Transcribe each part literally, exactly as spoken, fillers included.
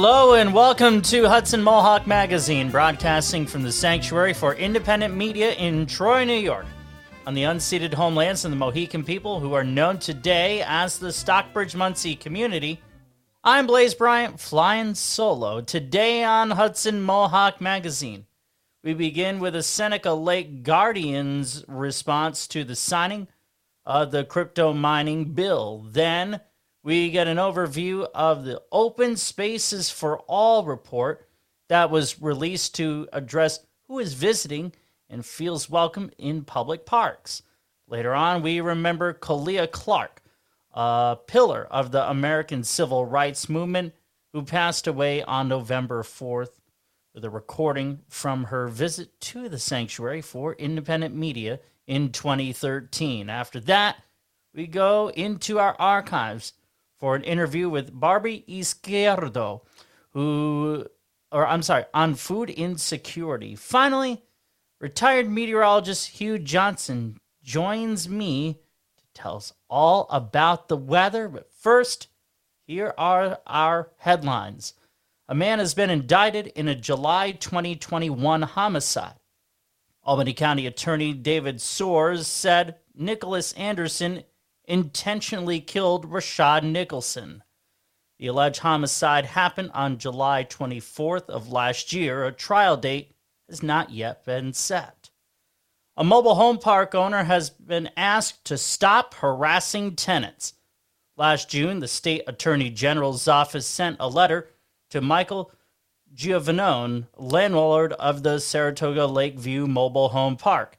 Hello and welcome to Hudson Mohawk Magazine, broadcasting from the Sanctuary for Independent Media in Troy, New York, on the unceded homelands of the Mohican people who are known today as the Stockbridge Munsee community. I'm Blaze Bryant, flying solo. Today on Hudson Mohawk Magazine, we begin with a Seneca Lake Guardian's response to the signing of the crypto mining bill. Then we get an overview of the Open Spaces for All report that was released to address who is visiting and feels welcome in public parks. Later on, we remember Colia Clark, a pillar of the American Civil Rights Movement, who passed away on November fourth, with a recording from her visit to the Sanctuary for Independent Media in twenty thirteen. After that, we go into our archives for an interview with Barbie Izquierdo, who, or I'm sorry, on food insecurity. Finally, retired meteorologist Hugh Johnson joins me to tell us all about the weather. But first, here are our headlines. A man has been indicted in a July twenty twenty-one homicide. Albany County Attorney David Soares said Nicholas Anderson intentionally killed Rashad Nicholson. The alleged homicide happened on July twenty-fourth of last year. A trial date has not yet been set. A mobile home park owner has been asked to stop harassing tenants. Last June, the state attorney general's office sent a letter to Michael Giovanone, landlord of the Saratoga Lakeview Mobile Home Park.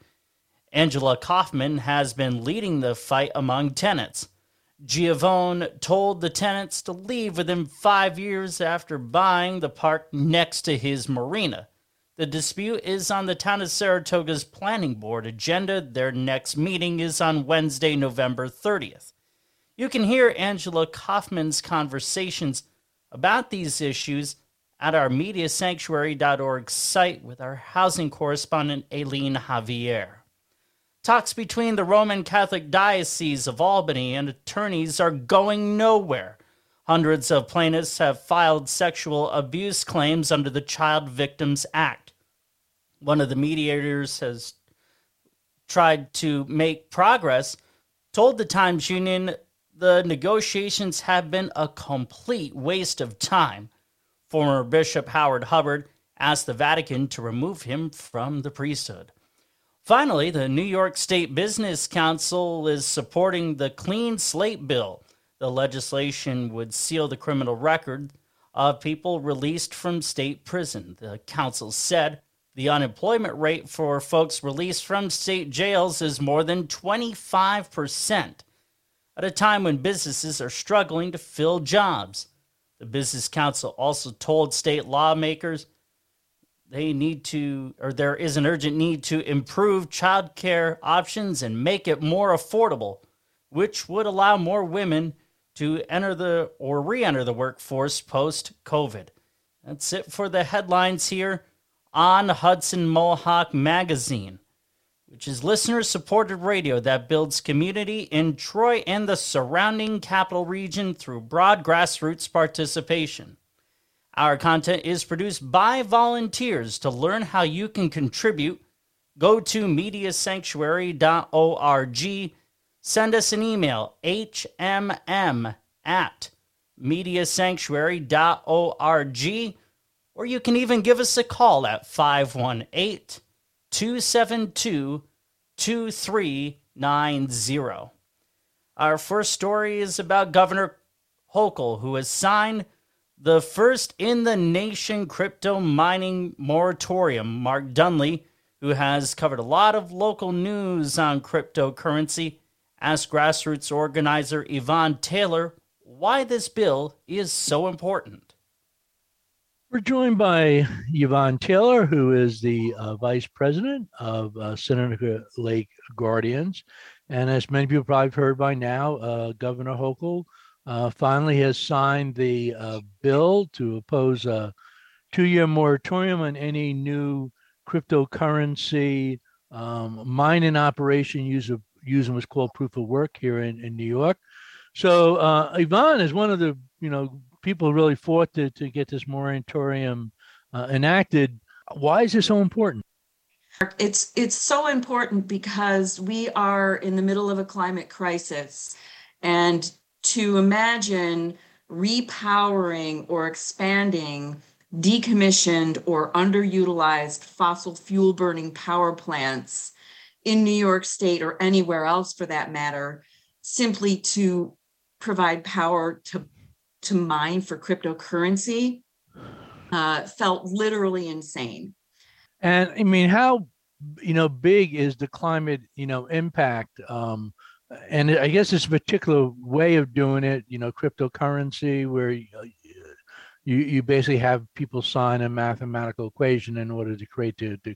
Angela Kaufman has been leading the fight among tenants. Giovanone told the tenants to leave within five years after buying the park next to his marina. The dispute is on the town of Saratoga's planning board agenda. Their next meeting is on Wednesday, November thirtieth. You can hear Angela Kaufman's conversations about these issues at our media sanctuary dot org site with our housing correspondent Aileen Javier. Talks between the Roman Catholic Diocese of Albany and attorneys are going nowhere. Hundreds of plaintiffs have filed sexual abuse claims under the Child Victims Act. One of the mediators has tried to make progress, told the Times Union the negotiations have been a complete waste of time. Former Bishop Howard Hubbard asked the Vatican to remove him from the priesthood. Finally, the New York State Business Council is supporting the Clean Slate Bill. The legislation would seal the criminal record of people released from state prison. The council said the unemployment rate for folks released from state jails is more than twenty-five percent at a time when businesses are struggling to fill jobs. The Business Council also told state lawmakers They need to, or there is an urgent need to improve child care options and make it more affordable, which would allow more women to enter the or re-enter the workforce post-COVID. That's it for the headlines here on Hudson Mohawk Magazine, which is listener-supported radio that builds community in Troy and the surrounding capital region through broad grassroots participation. Our content is produced by volunteers. To learn how you can contribute, go to media sanctuary dot org. Send us an email, h m m at media sanctuary dot org, or you can even give us a call at five one eight, two seven two, two three nine zero. Our first story is about Governor Hochul, who has signed the first in the nation crypto mining moratorium. Mark Dunley, who has covered a lot of local news on cryptocurrency, asked grassroots organizer Yvonne Taylor why this bill is so important. We're joined by Yvonne Taylor, who is the uh, vice president of uh, Seneca Lake Guardians. And as many people probably have heard by now, uh, Governor Hochul Uh, finally has signed the uh, bill to oppose a two-year moratorium on any new cryptocurrency um, mining operation using, using what's called proof of work here in, in New York. So uh, Yvonne is one of the, you know, people really fought to, to get this moratorium uh, enacted. Why is this so important? It's it's so important because we are in the middle of a climate crisis, and to imagine repowering or expanding decommissioned or underutilized fossil fuel burning power plants in New York State or anywhere else for that matter, simply to provide power to, to mine for cryptocurrency uh, felt literally insane. And I mean, how, you know, big is the climate, you know, impact? Um, and I guess it's a particular way of doing it, you know, cryptocurrency, where you, you, you basically have people sign a mathematical equation in order to create the, the,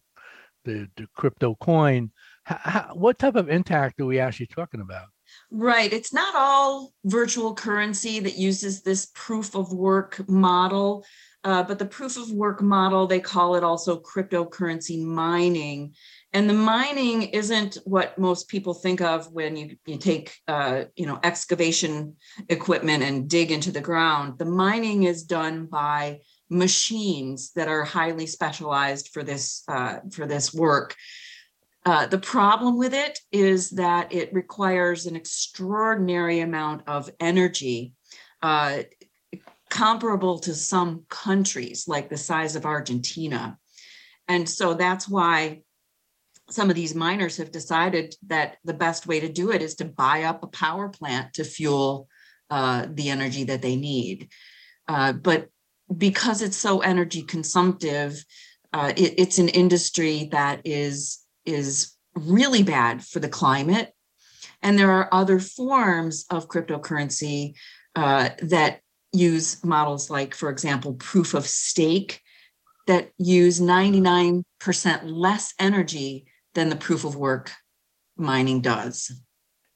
the, the crypto coin. How, what type of impact are we actually talking about? Right. It's not all virtual currency that uses this proof of work model, uh, but the proof of work model, they call it also cryptocurrency mining. And the mining isn't what most people think of when you, you take, uh, you know, excavation equipment and dig into the ground. The mining is done by machines that are highly specialized for this, uh, for this work. Uh, the problem with it is that it requires an extraordinary amount of energy, uh, comparable to some countries, like the size of Argentina. And so that's why some of these miners have decided that the best way to do it is to buy up a power plant to fuel uh, the energy that they need. Uh, but because it's so energy consumptive, uh, it, it's an industry that is is really bad for the climate. And there are other forms of cryptocurrency uh, that use models like, for example, proof of stake, that use ninety-nine percent less energy than the proof of work mining does.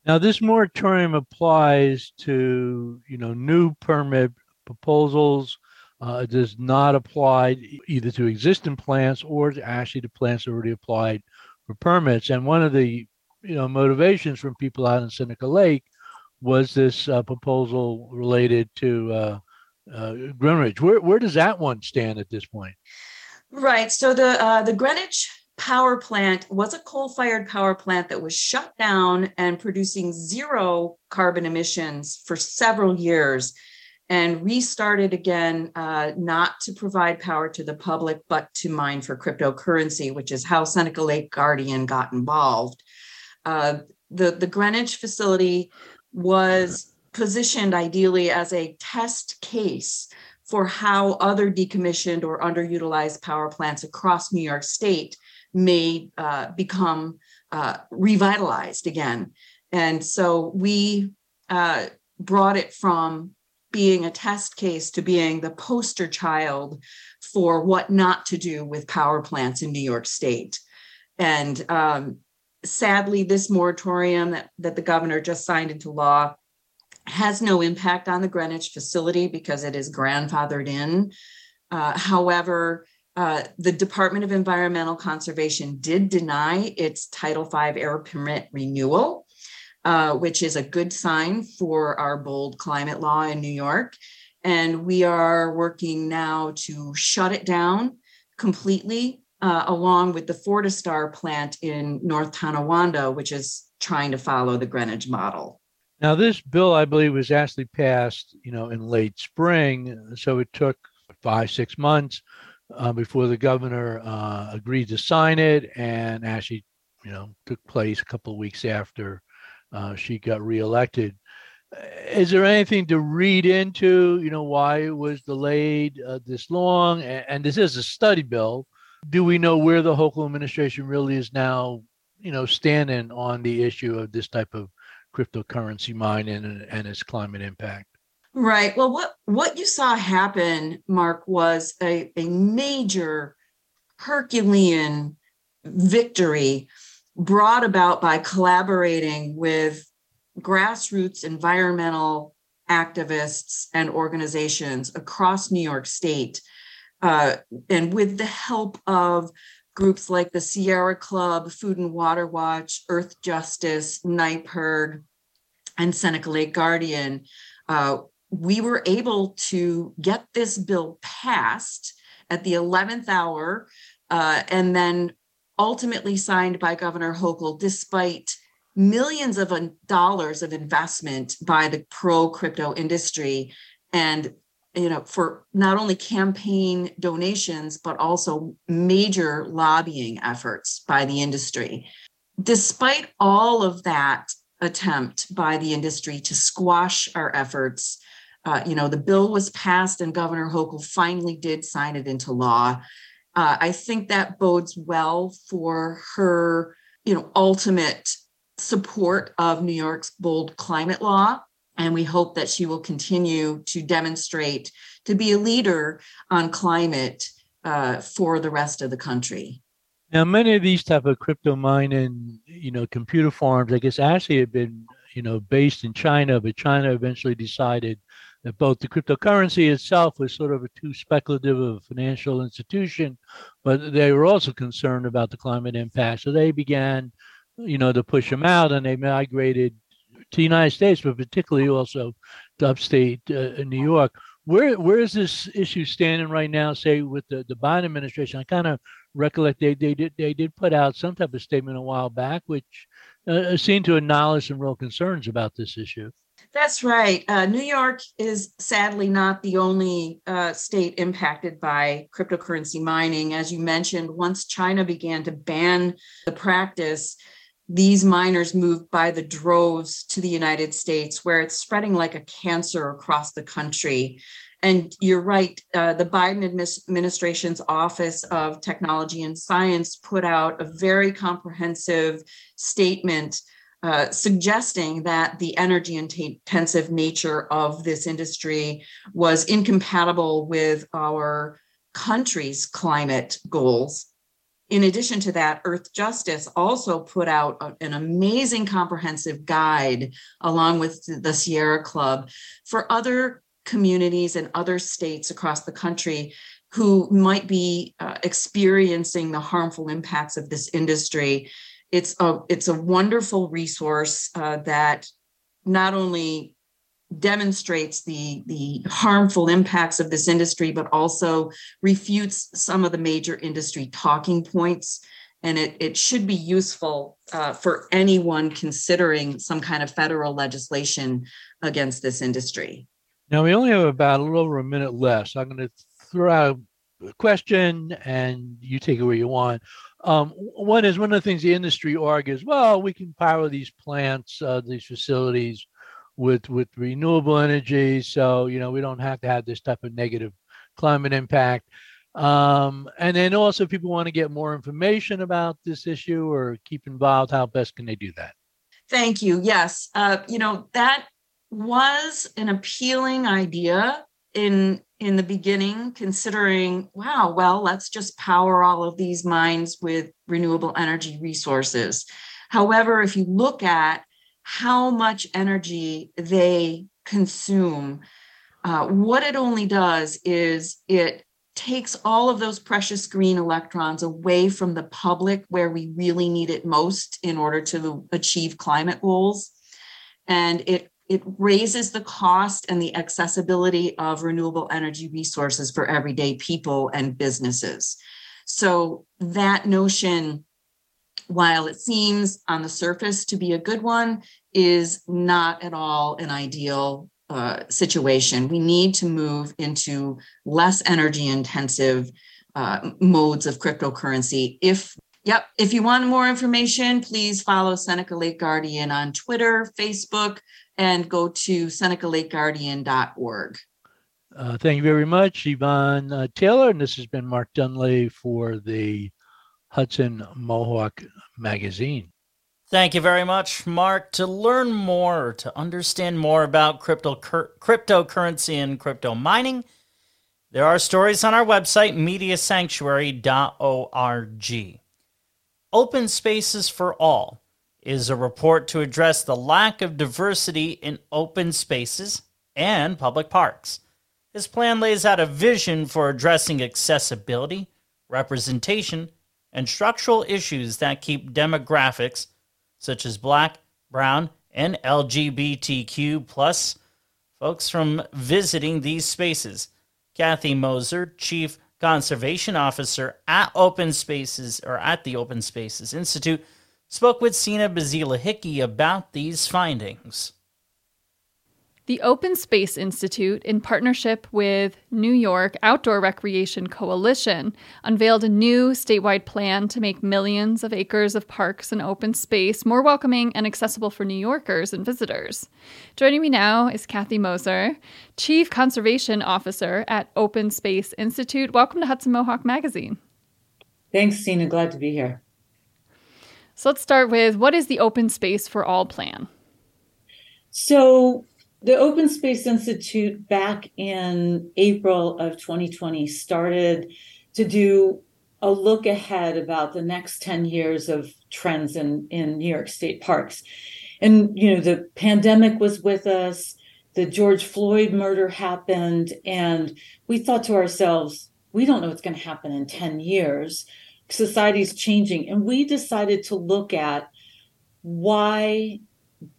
Now, this moratorium applies to, you know, new permit proposals. Uh, it does not apply either to existing plants or to actually to plants already applied for permits. And one of the, you know, motivations from people out in Seneca Lake was this uh, proposal related to uh, uh, Greenidge. Where where does that one stand at this point? Right. So the uh, the Greenidge power plant was a coal-fired power plant that was shut down and producing zero carbon emissions for several years, and restarted again, uh, not to provide power to the public, but to mine for cryptocurrency, which is how Seneca Lake Guardian got involved. Uh, the, the Greenidge facility was positioned ideally as a test case for how other decommissioned or underutilized power plants across New York State may uh, become uh, revitalized again. And so we uh, brought it from being a test case to being the poster child for what not to do with power plants in New York State. And um, sadly, this moratorium that, that the governor just signed into law has no impact on the Greenidge facility because it is grandfathered in. Uh, however, uh, the Department of Environmental Conservation did deny its Title five air permit renewal, Uh, which is a good sign for our bold climate law in New York. And we are working now to shut it down completely, uh, along with the Fortistar plant in North Tonawanda, which is trying to follow the Greenidge model. Now, this bill, I believe, was actually passed, you know, in late spring. So it took five, six months uh, before the governor uh, agreed to sign it, and actually, you know, took place a couple of weeks after Uh, she got reelected. Is there anything to read into, you know, why it was delayed uh, this long? And, and this is a study bill. Do we know where the Hochul administration really is now, you know, standing on the issue of this type of cryptocurrency mining and, and its climate impact? Right. Well, what, what you saw happen, Mark, was a, a major Herculean victory brought about by collaborating with grassroots environmental activists and organizations across New York State, uh, and with the help of groups like the Sierra Club, Food and Water Watch, Earth Justice, NYPERG, and Seneca Lake Guardian. Uh, we were able to get this bill passed at the eleventh hour uh, and then ultimately signed by Governor Hochul, despite millions of dollars of investment by the pro-crypto industry, and you know, for not only campaign donations, but also major lobbying efforts by the industry. Despite all of that attempt by the industry to squash our efforts, uh, you know, the bill was passed and Governor Hochul finally did sign it into law. Uh, I think that bodes well for her, you know, ultimate support of New York's bold climate law. And we hope that she will continue to demonstrate to be a leader on climate uh, for the rest of the country. Now, many of these type of crypto mining, you know, computer farms, I guess, actually have been, you know, based in China, but China eventually decided that both the cryptocurrency itself was sort of a too speculative of a financial institution, but they were also concerned about the climate impact. So they began, you know, to push them out, and they migrated to the United States, but particularly also to upstate uh, New York. Where where is this issue standing right now, say, with the, the Biden administration? I kind of recollect they, they, did, they did put out some type of statement a while back, which uh, seemed to acknowledge some real concerns about this issue. That's right. Uh, New York is sadly not the only uh, state impacted by cryptocurrency mining. As you mentioned, once China began to ban the practice, these miners moved by the droves to the United States, where it's spreading like a cancer across the country. And you're right, uh, the Biden administration's Office of Technology and Science put out a very comprehensive statement uh, suggesting that the energy-intensive nature of this industry was incompatible with our country's climate goals. In addition to that, Earth Justice also put out a, an amazing comprehensive guide, along with the Sierra Club, for other communities and other states across the country who might be uh, experiencing the harmful impacts of this industry. It's a, it's a wonderful resource uh, that not only demonstrates the, the harmful impacts of this industry, but also refutes some of the major industry talking points. And it, it should be useful uh, for anyone considering some kind of federal legislation against this industry. Now, we only have about a little over a minute left, so I'm going to throw out a question and you take it where you want. Um, one is, one of the things the industry argues, well, we can power these plants, uh, these facilities, with with renewable energy, so you know we don't have to have this type of negative climate impact. Um, and then also, if people want to get more information about this issue or keep involved, how best can they do that? Thank you. Yes, uh, you know, that was an appealing idea in in the beginning, considering, wow, well, let's just power all of these mines with renewable energy resources. However, if you look at how much energy they consume, Uh, what it only does is it takes all of those precious green electrons away from the public where we really need it most in order to achieve climate goals. And it, it raises the cost and the accessibility of renewable energy resources for everyday people and businesses. So that notion, while it seems on the surface to be a good one, is not at all an ideal uh, situation. We need to move into less energy intensive uh, modes of cryptocurrency. If, yep, if you want more information, please follow Seneca Lake Guardian on Twitter, Facebook, and go to seneca lake guardian dot org. Uh, thank you very much, Yvonne uh, Taylor. And this has been Mark Dunley for the Hudson Mohawk Magazine. Thank you very much, Mark. To learn more, to understand more about crypto, cur- cryptocurrency and crypto mining, there are stories on our website, media sanctuary dot org. Open Spaces for All is a report to address the lack of diversity in open spaces and public parks. This plan lays out a vision for addressing accessibility, representation, and structural issues that keep demographics such as Black, Brown, and L G B T Q plus folks from visiting these spaces. Kathy Moser, Chief Conservation Officer at Open Spaces, or at the Open Spaces Institute, spoke with Sina Bazile-Hickey about these findings. The Open Space Institute, in partnership with New York Outdoor Recreation Coalition, unveiled a new statewide plan to make millions of acres of parks and open space more welcoming and accessible for New Yorkers and visitors. Joining me now is Kathy Moser, Chief Conservation Officer at Open Space Institute. Welcome to Hudson Mohawk Magazine. Thanks, Sina. Glad to be here. So let's start with, what is the Open Space for All plan? So the Open Space Institute back in April of twenty twenty started to do a look ahead about the next ten years of trends in, in New York State parks. And, you know, the pandemic was with us, the George Floyd murder happened, and we thought to ourselves, we don't know what's going to happen in ten years. Society's changing. And we decided to look at why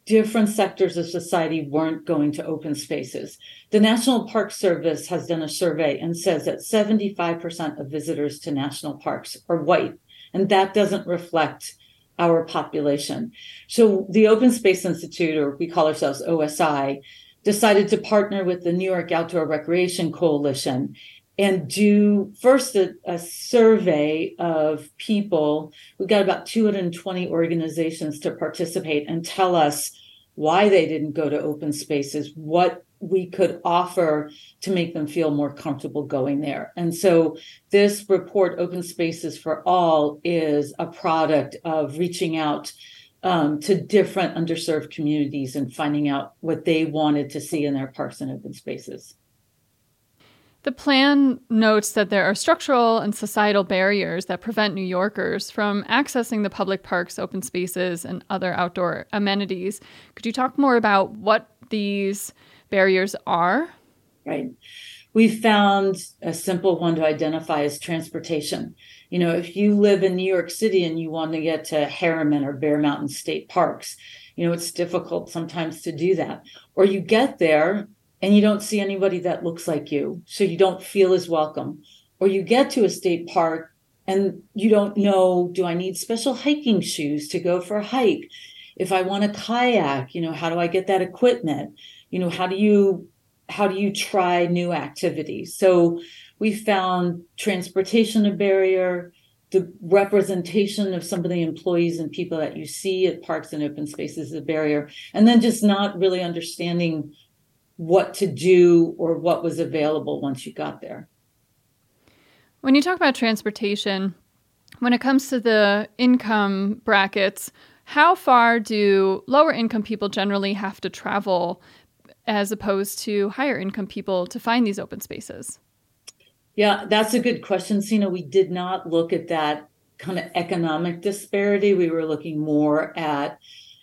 different sectors of society weren't going to open spaces. The National Park Service has done a survey and says that seventy-five percent of visitors to national parks are white, and that doesn't reflect our population. So the Open Space Institute, or we call ourselves O S I, decided to partner with the New York Outdoor Recreation Coalition and do first a, a survey of people. We got about two hundred twenty organizations to participate and tell us why they didn't go to open spaces, what we could offer to make them feel more comfortable going there. And so this report, Open Spaces for All, is a product of reaching out um, to different underserved communities and finding out what they wanted to see in their parks and open spaces. The plan notes that there are structural and societal barriers that prevent New Yorkers from accessing the public parks, open spaces, and other outdoor amenities. Could you talk more about what these barriers are? Right. We found a simple one to identify as transportation. You know, if you live in New York City and you want to get to Harriman or Bear Mountain State Parks, you know, it's difficult sometimes to do that. Or you get there and you don't see anybody that looks like you, so you don't feel as welcome. Or you get to a state park and you don't know, do I need special hiking shoes to go for a hike? If I want a kayak, you know, how do I get that equipment? You know, how do you, how do you try new activities? So we found transportation a barrier, the representation of some of the employees and people that you see at parks and open spaces is a barrier, and then just not really understanding what to do or what was available once you got there. When you talk about transportation, when it comes to the income brackets, how far do lower income people generally have to travel as opposed to higher income people to find these open spaces? Yeah, that's a good question, Sina. We did not look at that kind of economic disparity. We were looking more at,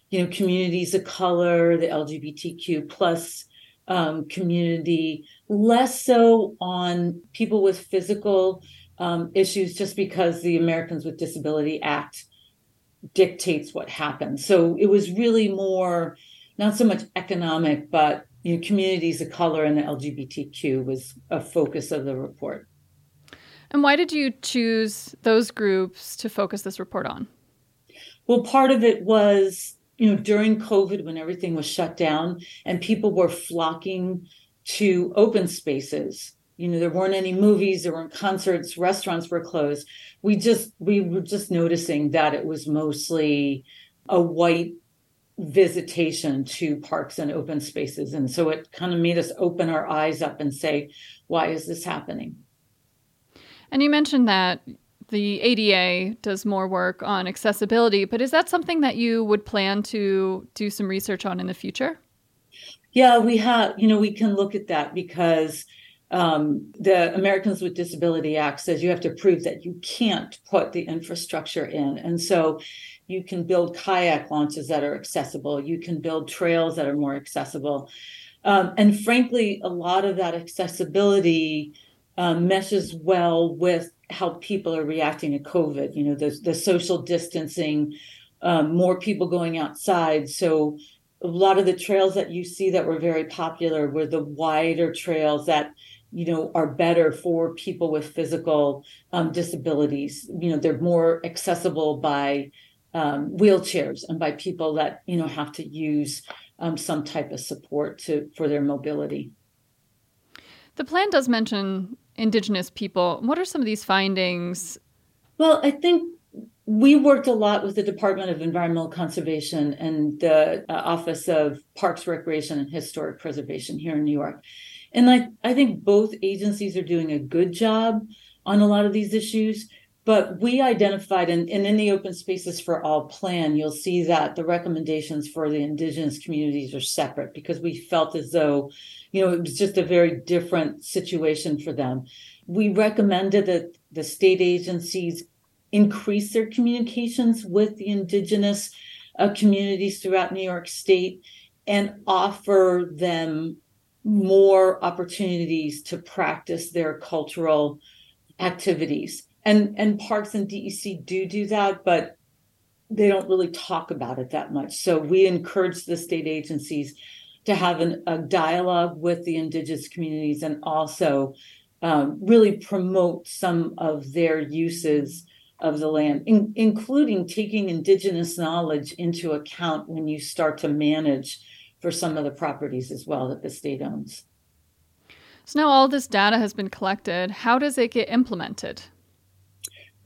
you know, communities of color, the L G B T Q plus Um, community, less so on people with physical um, issues, just because the Americans with Disability Act dictates what happens. So it was really more, not so much economic, but, you know, communities of color and the L G B T Q was a focus of the report. And why did you choose those groups to focus this report on? Well, part of it was, you know, during COVID, when everything was shut down and people were flocking to open spaces, you know, there weren't any movies, there weren't concerts, restaurants were closed. We just, we were just noticing that it was mostly a white visitation to parks and open spaces. And so it kind of made us open our eyes up and say, why is this happening? And you mentioned that the A D A does more work on accessibility, but is that something that you would plan to do some research on in the future? Yeah, we have, you know, we can look at that because um, the Americans with Disability Act says you have to prove that you can't put the infrastructure in. And so you can build kayak launches that are accessible. You can build trails that are more accessible. Um, and frankly, a lot of that accessibility um, meshes well with how people are reacting to COVID, you know, the, the social distancing, um, more people going outside. So a lot of the trails that you see that were very popular were the wider trails that, you know, are better for people with physical um, disabilities. You know, they're more accessible by um, wheelchairs and by people that, you know, have to use um, some type of support to for their mobility. The plan does mention Indigenous people. What are some of these findings? Well, I think we worked a lot with the Department of Environmental Conservation and the Office of Parks, Recreation, and Historic Preservation here in New York. And I, I think both agencies are doing a good job on a lot of these issues. But we identified, and, and in the Open Spaces for All plan, you'll see that the recommendations for the Indigenous communities are separate because we felt as though, you know, it was just a very different situation for them. We recommended that the state agencies increase their communications with the Indigenous uh, communities throughout New York State and offer them more opportunities to practice their cultural activities. And and parks and D E C do do that, but they don't really talk about it that much. So we encourage the state agencies to have an, a dialogue with the Indigenous communities and also um, really promote some of their uses of the land, in, including taking Indigenous knowledge into account when you start to manage for some of the properties as well that the state owns. So now all this data has been collected. How does it get implemented?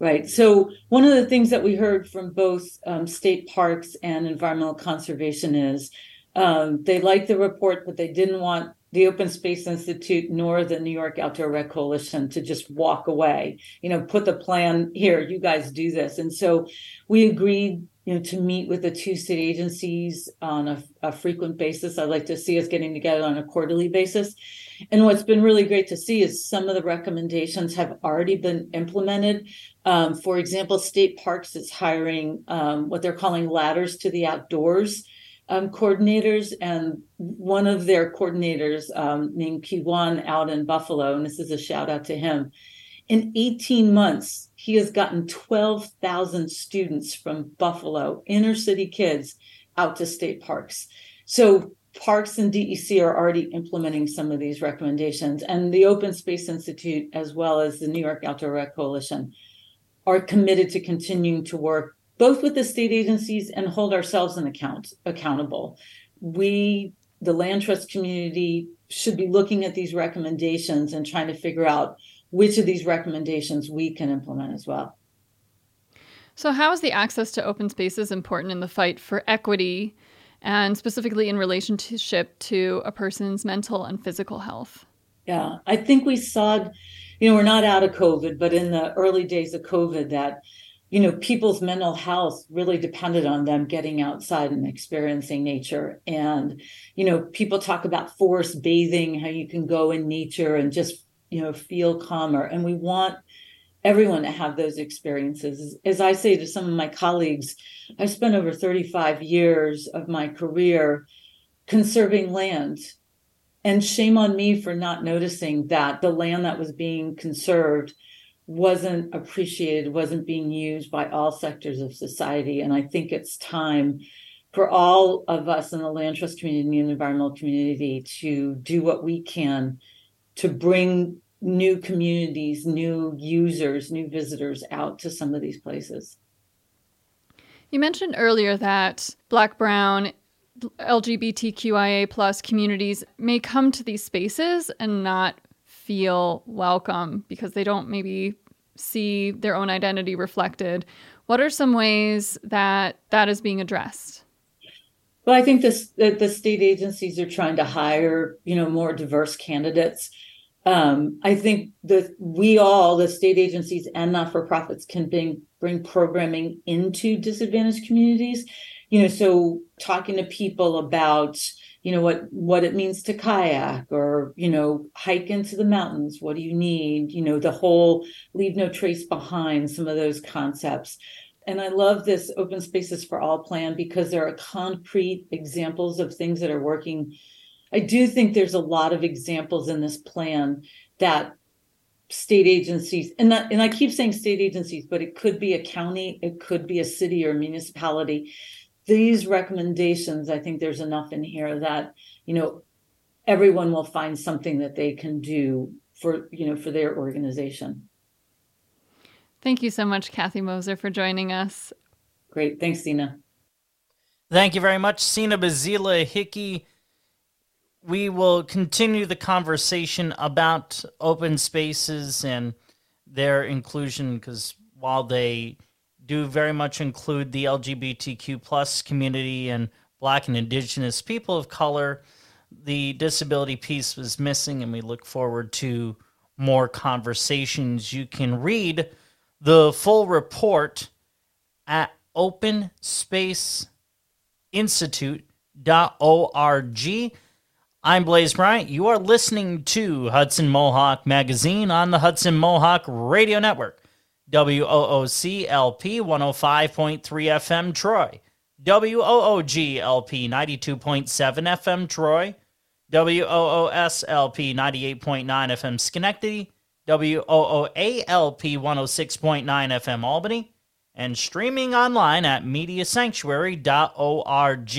Right. So one of the things that we heard from both um, state parks and environmental conservation is um, they liked the report, but they didn't want the Open Space Institute nor the New York Outdoor Rec Coalition to just walk away, you know, put the plan here, you guys do this. And so we agreed, you know, to meet with the two state agencies on a, a frequent basis. I'd like to see us getting together on a quarterly basis. And what's been really great to see is some of the recommendations have already been implemented. Um, for example, State Parks is hiring um, what they're calling Ladders to the Outdoors um, coordinators. And one of their coordinators um, named Kiwan out in Buffalo, and this is a shout out to him, in eighteen months, he has gotten twelve thousand students from Buffalo, inner city kids, out to state parks. So parks and D E C are already implementing some of these recommendations, and the Open Space Institute, as well as the New York Outdoor Rec Coalition, are committed to continuing to work both with the state agencies and hold ourselves in account, accountable. We, the land trust community, should be looking at these recommendations and trying to figure out which of these recommendations we can implement as well. So how is the access to open spaces important in the fight for equity, and specifically in relationship to a person's mental and physical health? Yeah, I think we saw, you know, we're not out of COVID, but in the early days of COVID that, you know, people's mental health really depended on them getting outside and experiencing nature. And, you know, people talk about forest bathing, how you can go in nature and just, you know, feel calmer. And we want everyone to have those experiences. As I say to some of my colleagues, I spent over thirty-five years of my career conserving land. And shame on me for not noticing that the land that was being conserved wasn't appreciated, wasn't being used by all sectors of society. And I think it's time for all of us in the land trust community and environmental community to do what we can to bring new communities, new users, new visitors out to some of these places. You mentioned earlier that Black, Brown, L G B T Q I A plus communities may come to these spaces and not feel welcome because they don't maybe see their own identity reflected. What are some ways that that is being addressed? Well, I think this, the state agencies are trying to hire, you know, more diverse candidates. Um, I think that we all, the state agencies and not-for-profits, can bring, bring programming into disadvantaged communities. You know, so talking to people about, you know, what, what it means to kayak or, you know, hike into the mountains. What do you need? You know, the whole leave no trace behind, some of those concepts. And I love this Open Spaces for All plan because there are concrete examples of things that are working. I do think there's a lot of examples in this plan that state agencies, and that, and I keep saying state agencies, but it could be a county, it could be a city or municipality, these recommendations, I think there's enough in here that, you know, everyone will find something that they can do for, you know, for their organization. Thank you so much, Kathy Moser, for joining us. Great. Thanks, Sina. Thank you very much, Sina Bazile-Hickey. We will continue the conversation about open spaces and their inclusion, because while they do very much include the L G B T Q plus community and Black and Indigenous people of color, the disability piece was missing, and we look forward to more conversations. You can read the full report at open space institute dot org. I'm Blaze Bryant. You are listening to Hudson Mohawk Magazine on the Hudson Mohawk Radio Network. W O O C L P one oh five point three F M Troy. W O O G L P ninety-two point seven F M Troy. W O O S L P ninety-eight point nine F M Schenectady. W O O A L P one oh six point nine F M Albany. And streaming online at media sanctuary dot org.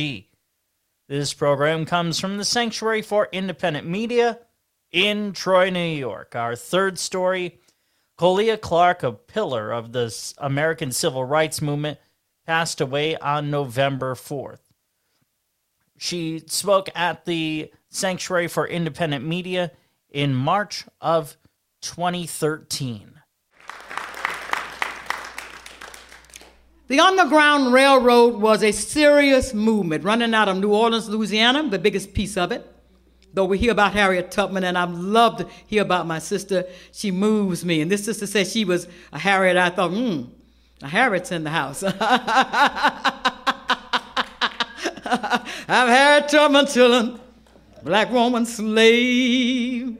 This program comes from the Sanctuary for Independent Media in Troy, New York. Our third story, Colia Clark, a pillar of the American Civil Rights Movement, passed away on November fourth. She spoke at the Sanctuary for Independent Media in March of twenty thirteen. The Underground Railroad was a serious movement running out of New Orleans, Louisiana, the biggest piece of it. Though we hear about Harriet Tubman, and I'd love to hear about my sister. She moves me. And this sister said she was a Harriet. I thought, hmm, a Harriet's in the house. I'm Harriet Tubman, chillin', black woman slave.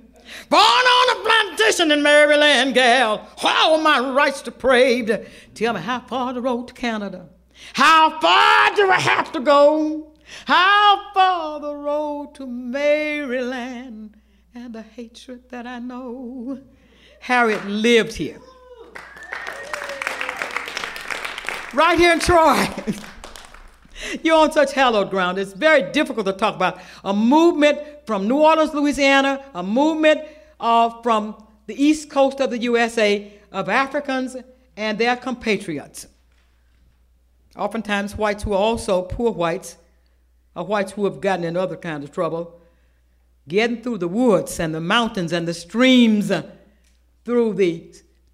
Born on a plantation in Maryland, gal, all my rights depraved. Tell me how far the road to Canada. How far do I have to go? How far the road to Maryland and the hatred that I know. Harriet lived here. Right here in Troy. You're on such hallowed ground. It's very difficult to talk about a movement from New Orleans, Louisiana, a movement uh, from the East Coast of the U S A of Africans and their compatriots. Oftentimes whites who are also poor whites, or whites who have gotten in other kinds of trouble, getting through the woods and the mountains and the streams, uh, through the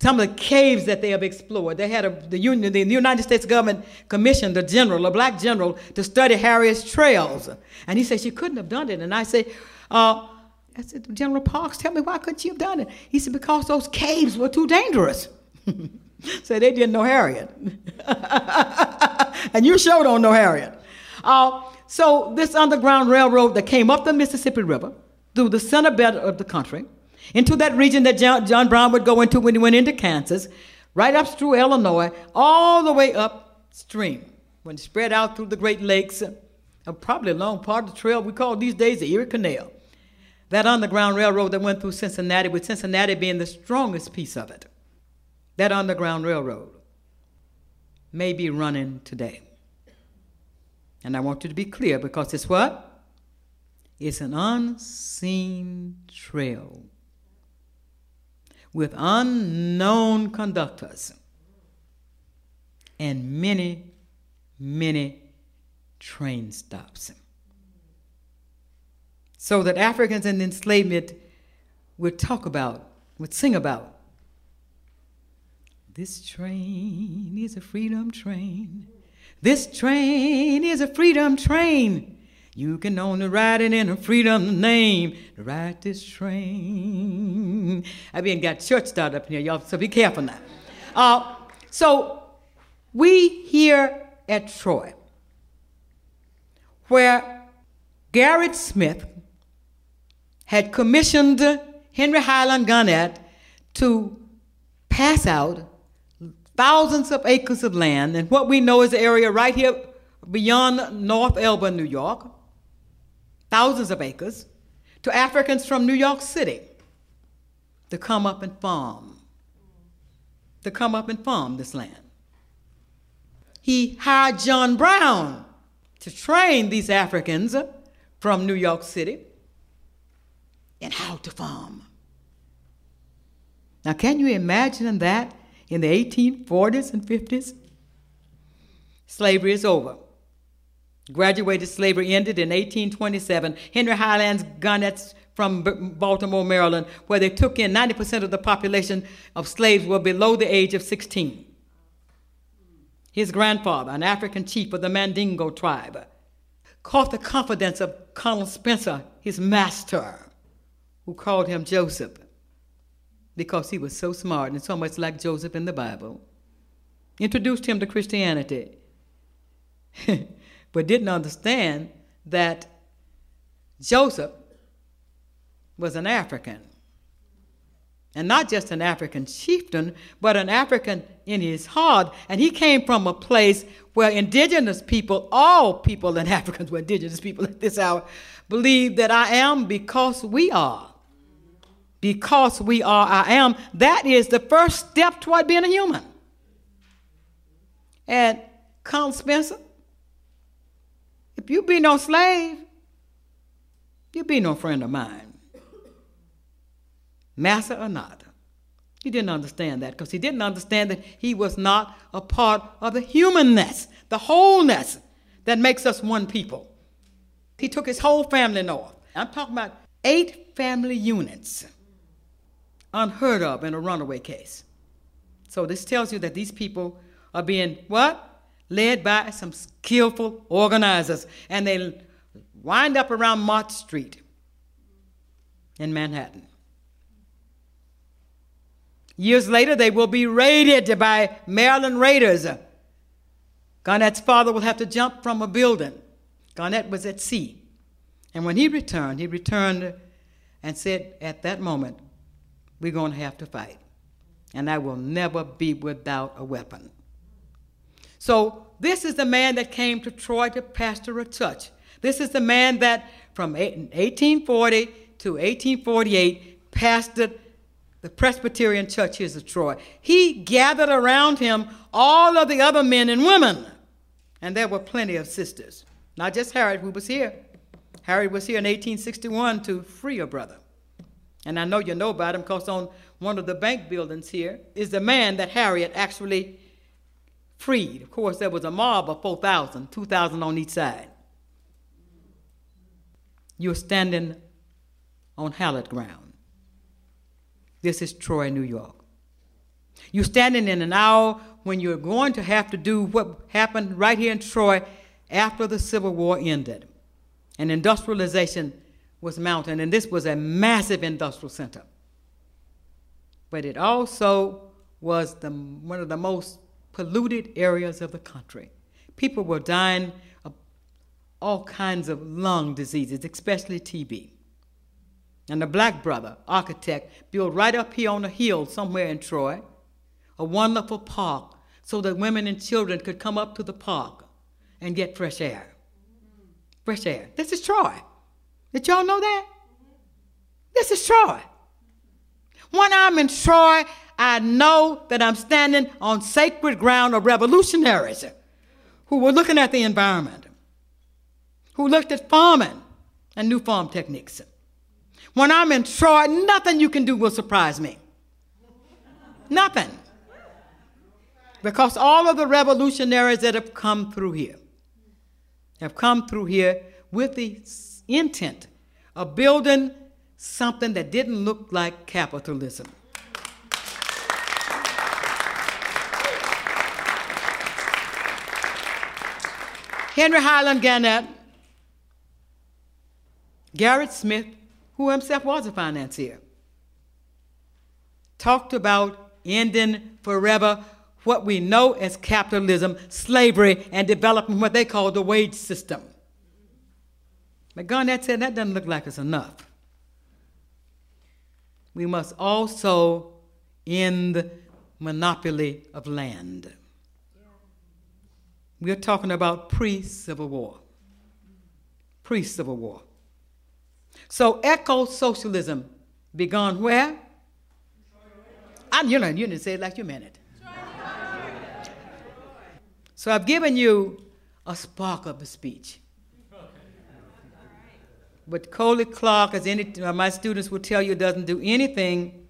some of the caves that they have explored. They had a, the, Union, the United States government commissioned a general, a black general, to study Harriet's trails. And he said, she couldn't have done it. And I said, uh, I said, General Parks, tell me, why couldn't she have done it? He said, because those caves were too dangerous. So they didn't know Harriet. And you sure don't know Harriet. Uh, so this Underground Railroad that came up the Mississippi River through the center belt of the country, into that region that John, John Brown would go into when he went into Kansas, right up through Illinois, all the way upstream, when spread out through the Great Lakes, and probably a long part of the trail we call these days the Erie Canal. That Underground Railroad that went through Cincinnati, with Cincinnati being the strongest piece of it. That Underground Railroad may be running today. And I want you to be clear, because it's what? It's an unseen trail, with unknown conductors and many, many train stops. So that Africans in enslavement would talk about, would sing about, this train is a freedom train. This train is a freedom train. You can only ride it in a freedom name to ride this train. I mean, got church started up in here, y'all, so be careful now. Uh, so we here at Troy, where Garrett Smith had commissioned Henry Highland Garnett to pass out thousands of acres of land, and what we know is the area right here beyond North Elba, New York, thousands of acres, to Africans from New York City to come up and farm, to come up and farm this land. He hired John Brown to train these Africans from New York City in how to farm. Now, can you imagine that in the eighteen forties and fifties? Slavery is over. Graduated slavery ended in eighteen twenty-seven. Henry Highland Garnett from Baltimore, Maryland, where they took in ninety percent of the population of slaves were below the age of sixteen. His grandfather, an African chief of the Mandingo tribe, caught the confidence of Colonel Spencer, his master, who called him Joseph, because he was so smart and so much like Joseph in the Bible, introduced him to Christianity, but didn't understand that Joseph was an African, and not just an African chieftain, but an African in his heart. And he came from a place where indigenous people, all people and Africans were indigenous people at this hour, believe that I am because we are. Because we are, I am. That is the first step toward being a human. And Colonel Spencer, if you be no slave, you be no friend of mine. Master or not. He didn't understand that because he didn't understand that he was not a part of the humanness, the wholeness that makes us one people. He took his whole family north. I'm talking about eight family units. Unheard of in a runaway case. So this tells you that these people are being what? Led by some skillful organizers. And they wind up around Mott Street in Manhattan. Years later, they will be raided by Maryland raiders. Garnett's father will have to jump from a building. Garnett was at sea. And when he returned, he returned and said, at that moment, we're going to have to fight. And I will never be without a weapon. So this is the man that came to Troy to pastor a church. This is the man that from eighteen forty to eighteen forty-eight pastored the Presbyterian Church here of Troy. He gathered around him all of the other men and women. And there were plenty of sisters. Not just Harriet, who was here. Harriet was here in eighteen sixty-one to free her brother. And I know you know about him because on one of the bank buildings here is the man that Harriet actually freed. Of course, there was a mob of four thousand, two thousand on each side. You're standing on hallowed ground. This is Troy, New York. You're standing in an hour when you're going to have to do what happened right here in Troy after the Civil War ended. And industrialization was mounting, and this was a massive industrial center. But it also was the, one of the most polluted areas of the country. People were dying of all kinds of lung diseases, especially T B. And the black brother, architect, built right up here on a hill somewhere in Troy, a wonderful park so that women and children could come up to the park and get fresh air. Fresh air. This is Troy. Did y'all know that? This is Troy. When I'm in Troy, I know that I'm standing on sacred ground of revolutionaries who were looking at the environment, who looked at farming and new farm techniques. When I'm in Troy, nothing you can do will surprise me. Nothing. Because all of the revolutionaries that have come through here have come through here with the intent of building something that didn't look like capitalism. Henry Highland Garnett, Garrett Smith, who himself was a financier, talked about ending forever what we know as capitalism, slavery, and developing what they call the wage system. But Garnett said, that doesn't look like it's enough. We must also end monopoly of land. We're talking about pre-Civil War. Pre-Civil War. So eco-socialism began where? I, you know, you didn't say it like you meant it. So I've given you a spark of a speech. But Colia Clark, as any, my students will tell you, doesn't do anything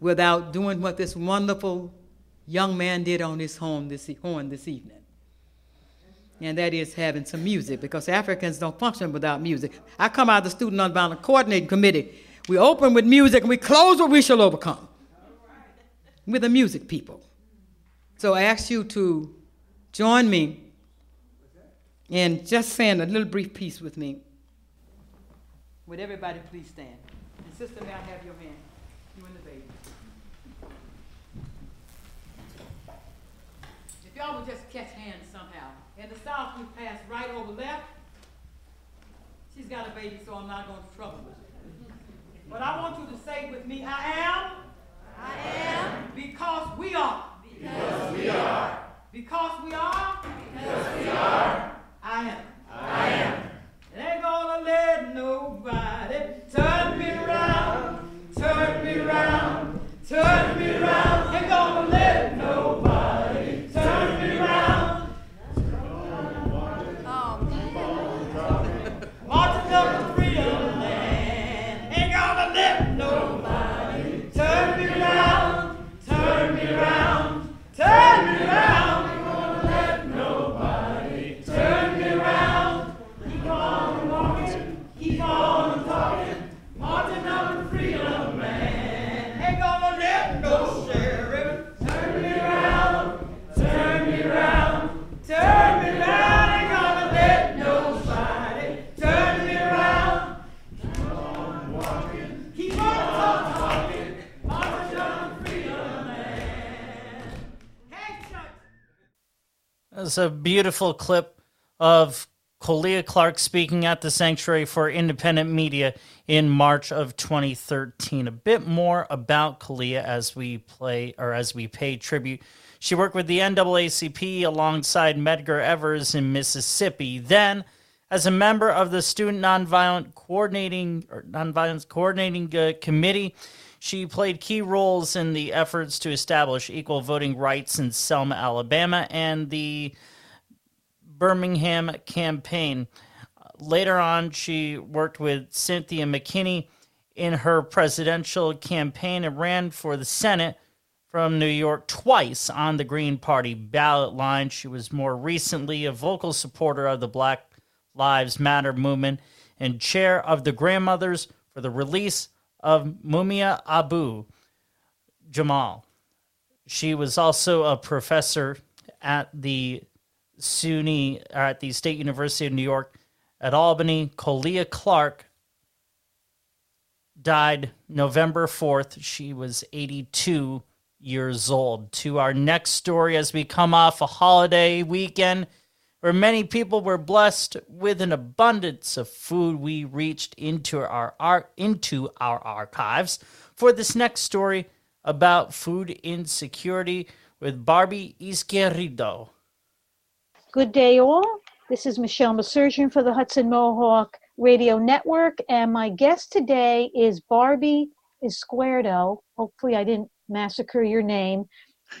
without doing what this wonderful young man did on his horn this, horn this evening. And that is having some music, because Africans don't function without music. I come out of the Student Nonviolent Coordinating Committee. We open with music, and we close with We Shall Overcome. We're the music people. So I ask you to join me and just saying a little brief piece with me. Would everybody please stand? And sister, may I have your hand? You and the baby. If y'all would just catch hands somehow. In the South, we pass right over left. She's got a baby, so I'm not going to trouble her. But I want you to say with me, I am. I am. Because we are. Because we are. Because we are. Because we are. I am. I am. Ain't gonna let nobody turn me around, turn me around, turn me around. Ain't gonna let nobody turn me around. Oh, man. Marching up the freedom land. Ain't gonna let nobody turn me around, turn me around, turn me around. It's a beautiful clip of Colia Clark speaking at the Sanctuary for Independent Media in March of twenty thirteen. A bit more about Colia as we play or as we pay tribute. She worked with the N double A C P alongside Medgar Evers in Mississippi. Then, as a member of the Student Nonviolent Coordinating or Nonviolence Coordinating uh, Committee, she played key roles in the efforts to establish equal voting rights in Selma, Alabama, and the Birmingham campaign. Later on, she worked with Cynthia McKinney in her presidential campaign and ran for the Senate from New York twice on the Green Party ballot line. She was more recently a vocal supporter of the Black Lives Matter movement and chair of the Grandmothers for the Release of Mumia Abu Jamal. She was also a professor at the SUNY, or at the State University of New York at Albany. Colia Clark died November fourth. She was eighty-two years old. To our next story, as we come off a holiday weekend where many people were blessed with an abundance of food, we reached into our, our into our archives for this next story about food insecurity with Barbie Izquierdo. Good day, all. This is Michelle Maserjian for the Hudson Mohawk Radio Network, and my guest today is Barbie Izquierdo. Hopefully I didn't massacre your name.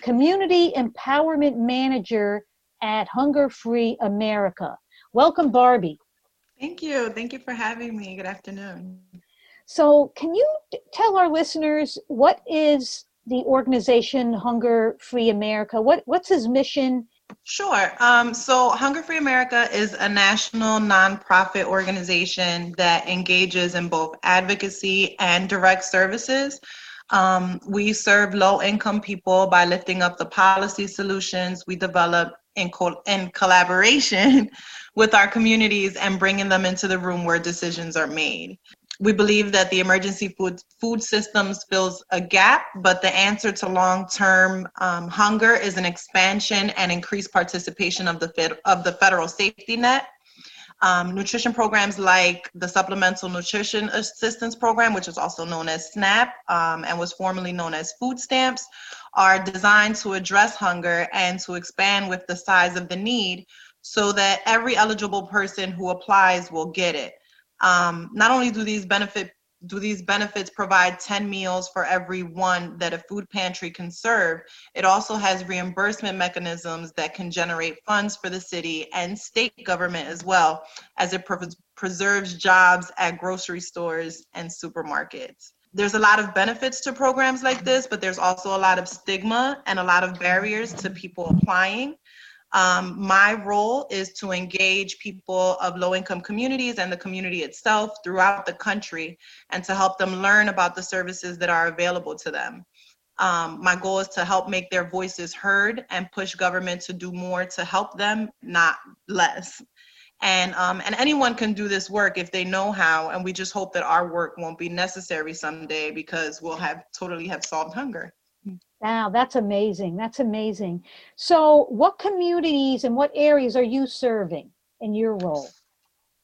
Community Empowerment Manager at Hunger Free America. Welcome, Barbie. Thank you. Thank you for having me. Good afternoon. So can you tell our listeners, what is the organization Hunger Free America? What, what's his mission? Sure. Um, so Hunger Free America is a national nonprofit organization that engages in both advocacy and direct services. Um, we serve low-income people by lifting up the policy solutions we develop in, co- in collaboration with our communities and bringing them into the room where decisions are made. We believe that the emergency food food systems fills a gap, but the answer to long-term um, hunger is an expansion and increased participation of the fed- of the federal safety net. Um, nutrition programs like the Supplemental Nutrition Assistance Program, which is also known as SNAP, um, and was formerly known as food stamps, are designed to address hunger and to expand with the size of the need so that every eligible person who applies will get it. Um, not only do these benefit do these benefits provide ten meals for every one that a food pantry can serve. It also has reimbursement mechanisms that can generate funds for the city and state government, as well as it pre- preserves jobs at grocery stores and supermarkets. There's a lot of benefits to programs like this, but there's also a lot of stigma and a lot of barriers to people applying. Um, my role is to engage people of low-income communities and the community itself throughout the country, and to help them learn about the services that are available to them. Um, my goal is to help make their voices heard and push government to do more to help them, not less. And um, and anyone can do this work if they know how, and we just hope that our work won't be necessary someday, because we'll have totally have solved hunger. Wow, that's amazing. That's amazing. So what communities and what areas are you serving in your role?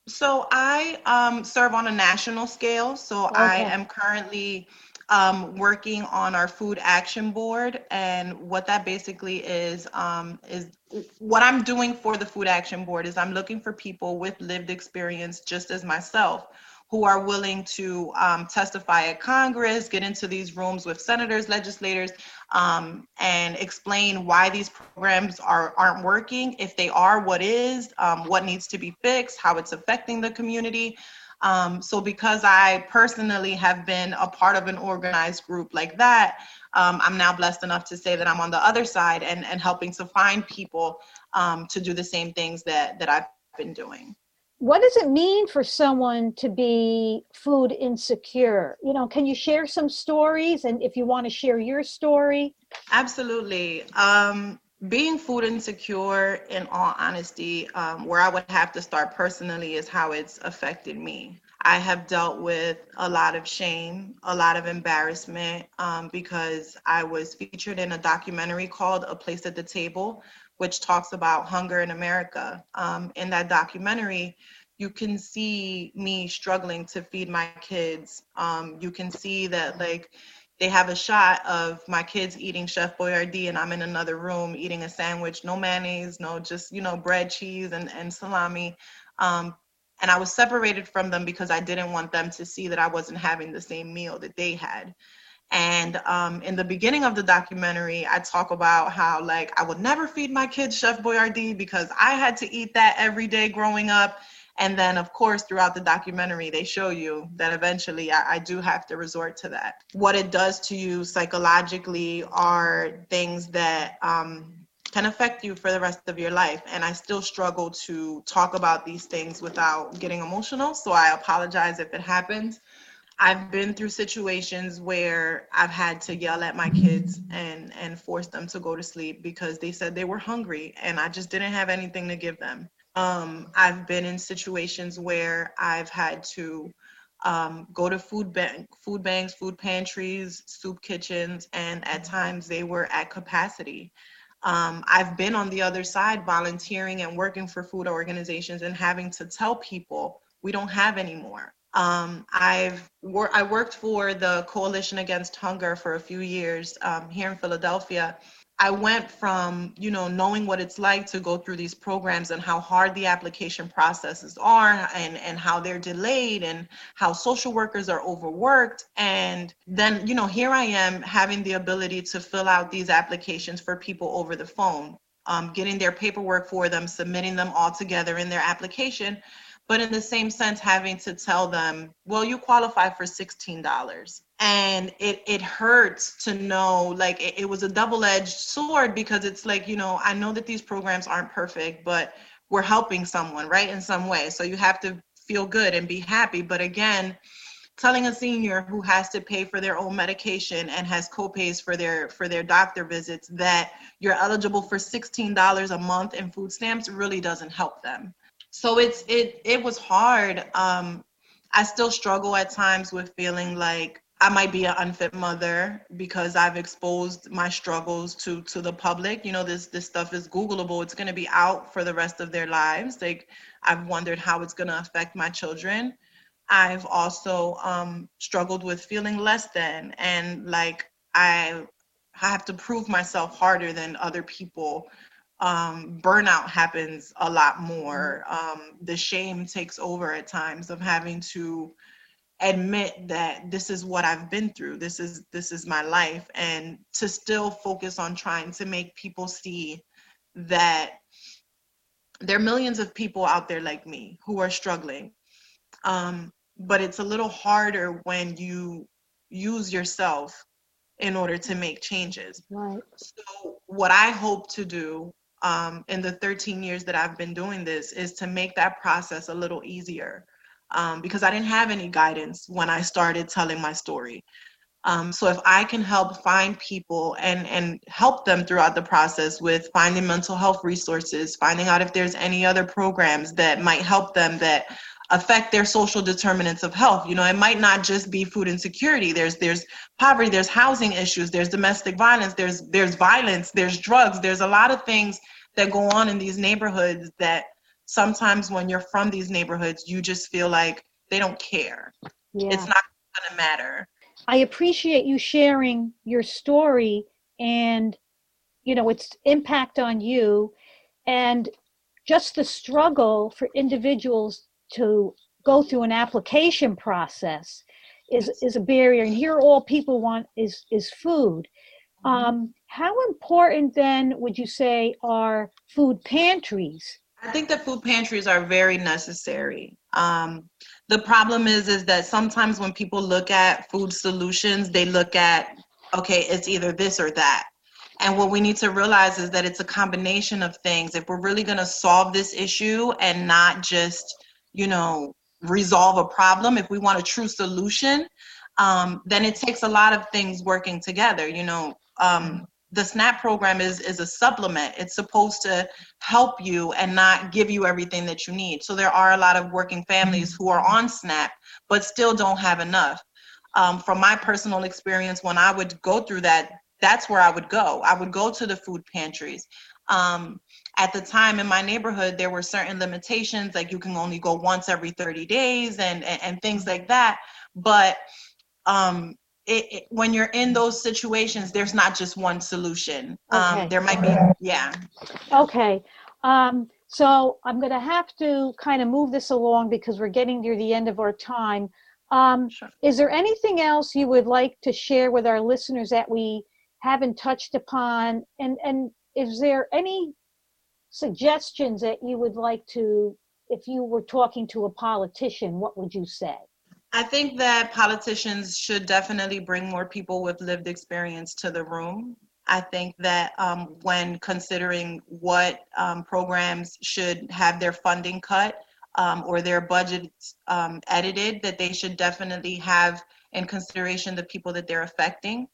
So I um, serve on a national scale. So okay. I am currently um, working on our food action board. And what that basically is, um, is what I'm doing for the food action board is I'm looking for people with lived experience, just as myself, who are willing to um, testify at Congress, get into these rooms with senators, legislators, um, and explain why these programs are, aren't working, if they are, what is, um, what needs to be fixed, how it's affecting the community. Um, so because I personally have been a part of an organized group like that, um, I'm now blessed enough to say that I'm on the other side and, and helping to find people um, to do the same things that, that I've been doing. What does it mean for someone to be food insecure? You know, can you share some stories? And if you want to share your story. Absolutely. Um, being food insecure, in all honesty, um, where I would have to start personally is how it's affected me. I have dealt with a lot of shame, a lot of embarrassment, um, because I was featured in a documentary called A Place at the Table, which talks about hunger in America. Um, in that documentary, you can see me struggling to feed my kids. Um, you can see that, like, they have a shot of my kids eating Chef Boyardee and I'm in another room eating a sandwich, no mayonnaise, no, just, you know, bread, cheese, and, and salami. Um, and I was separated from them because I didn't want them to see that I wasn't having the same meal that they had. And um, in the beginning of the documentary, I talk about how, like, I would never feed my kids Chef Boyardee because I had to eat that every day growing up. And then, of course, throughout the documentary, they show you that eventually I, I do have to resort to that. What it does to you psychologically are things that um, can affect you for the rest of your life. And I still struggle to talk about these things without getting emotional. So I apologize if it happens. I've been through situations where I've had to yell at my kids and, and force them to go to sleep because they said they were hungry and I just didn't have anything to give them. Um, I've been in situations where I've had to um, go to food bank, food banks, food pantries, soup kitchens, and at times they were at capacity. Um, I've been on the other side volunteering and working for food organizations and having to tell people we don't have any more. Um, I've wor- I worked for the Coalition Against Hunger for a few years um, here in Philadelphia. I went from, you know, knowing what it's like to go through these programs and how hard the application processes are and, and how they're delayed and how social workers are overworked. And then, you know, here I am having the ability to fill out these applications for people over the phone, um, getting their paperwork for them, submitting them all together in their application. But in the same sense, having to tell them, well, you qualify for sixteen dollars. And it it hurts to know, like, it, it was a double-edged sword because it's like, you know, I know that these programs aren't perfect, but we're helping someone, right, in some way. So you have to feel good and be happy. But again, telling a senior who has to pay for their own medication and has co-pays for their for their doctor visits that you're eligible for sixteen dollars a month in food stamps really doesn't help them. So it's it it was hard. Um, I still struggle at times with feeling like I might be an unfit mother because I've exposed my struggles to to the public. You know, this this stuff is Googleable. It's going to be out for the rest of their lives. Like, I've wondered how it's going to affect my children. I've also um, struggled with feeling less than, and like I have to prove myself harder than other people. Um, burnout happens a lot more. Um, the shame takes over at times of having to admit that this is what I've been through. This is this is my life, and to still focus on trying to make people see that there are millions of people out there like me who are struggling. Um, but it's a little harder when you use yourself in order to make changes. Right. So what I hope to do um, in the thirteen years that I've been doing this is to make that process a little easier. Um, because I didn't have any guidance when I started telling my story. Um, so if I can help find people and, and help them throughout the process with finding mental health resources, finding out if there's any other programs that might help them that affect their social determinants of health. You know, it might not just be food insecurity. There's there's poverty, there's housing issues, there's domestic violence, there's there's violence, there's drugs. There's a lot of things that go on in these neighborhoods that sometimes when you're from these neighborhoods, you just feel like they don't care. Yeah. It's not gonna matter. I appreciate you sharing your story and, you know, its impact on you and just the struggle for individuals to go through an application process is, is a barrier. And here all people want is, is food. Um, how important then would you say are food pantries? I think that food pantries are very necessary. Um, the problem is, is that sometimes when people look at food solutions, they look at, okay, it's either this or that. And what we need to realize is that it's a combination of things. If we're really going to solve this issue and not just, you know, resolve a problem, if we want a true solution, um, then it takes a lot of things working together, you know. Um, The SNAP program is, is a supplement. It's supposed to help you and not give you everything that you need. So there are a lot of working families who are on SNAP, but still don't have enough. Um, from my personal experience, when I would go through that, that's where I would go. I would go to the food pantries. Um, at the time in my neighborhood, there were certain limitations, like you can only go once every thirty days and, and, and things like that. But um, It, it, when you're in those situations, there's not just one solution. Um, okay. There might be, yeah. Okay. Um, so I'm going to have to kind of move this along because we're getting near the end of our time. Um, sure. Is there anything else you would like to share with our listeners that we haven't touched upon? And, and is there any suggestions that you would like to, if you were talking to a politician, what would you say? I think that politicians should definitely bring more people with lived experience to the room. I think that um, when considering what um, programs should have their funding cut um, or their budgets um, edited, that they should definitely have in consideration the people that they're affecting.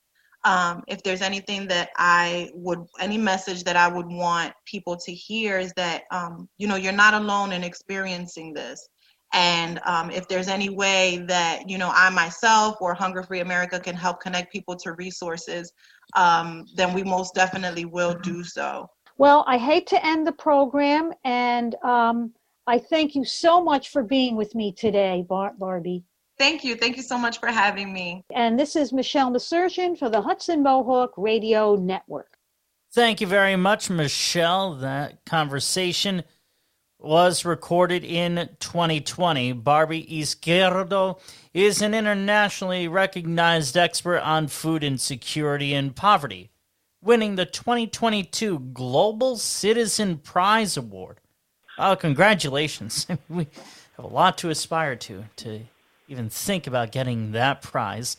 Um, if there's anything that I would, any message that I would want people to hear is that, um, you know, you're not alone in experiencing this. And um, if there's any way that, you know, I myself or Hunger Free America can help connect people to resources, um, then we most definitely will do so. Well, I hate to end the program, and um, I thank you so much for being with me today, Bar- Barbie. Thank you. Thank you so much for having me. And this is Michelle Maserjian for the Hudson Mohawk Radio Network. Thank you very much, Michelle. That conversation was recorded in twenty twenty. Barbie Izquierdo is an internationally recognized expert on food insecurity and poverty, winning the twenty twenty-two Global Citizen Prize Award. Oh, congratulations. We have a lot to aspire to, to even think about getting that prize.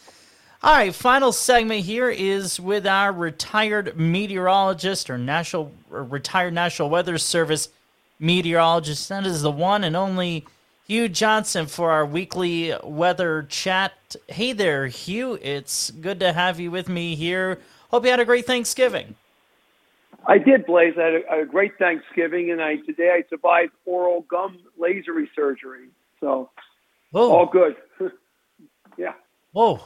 All right, final segment here is with our retired meteorologist or national or retired National Weather Service meteorologist. That is the one and only Hugh Johnson for our weekly weather chat. Hey there, Hugh. It's good to have you with me here. Hope you had a great Thanksgiving. I did, Blaze. I had a, a great Thanksgiving, and I today I survived oral gum laser surgery. So, Whoa. All good. Yeah. Whoa.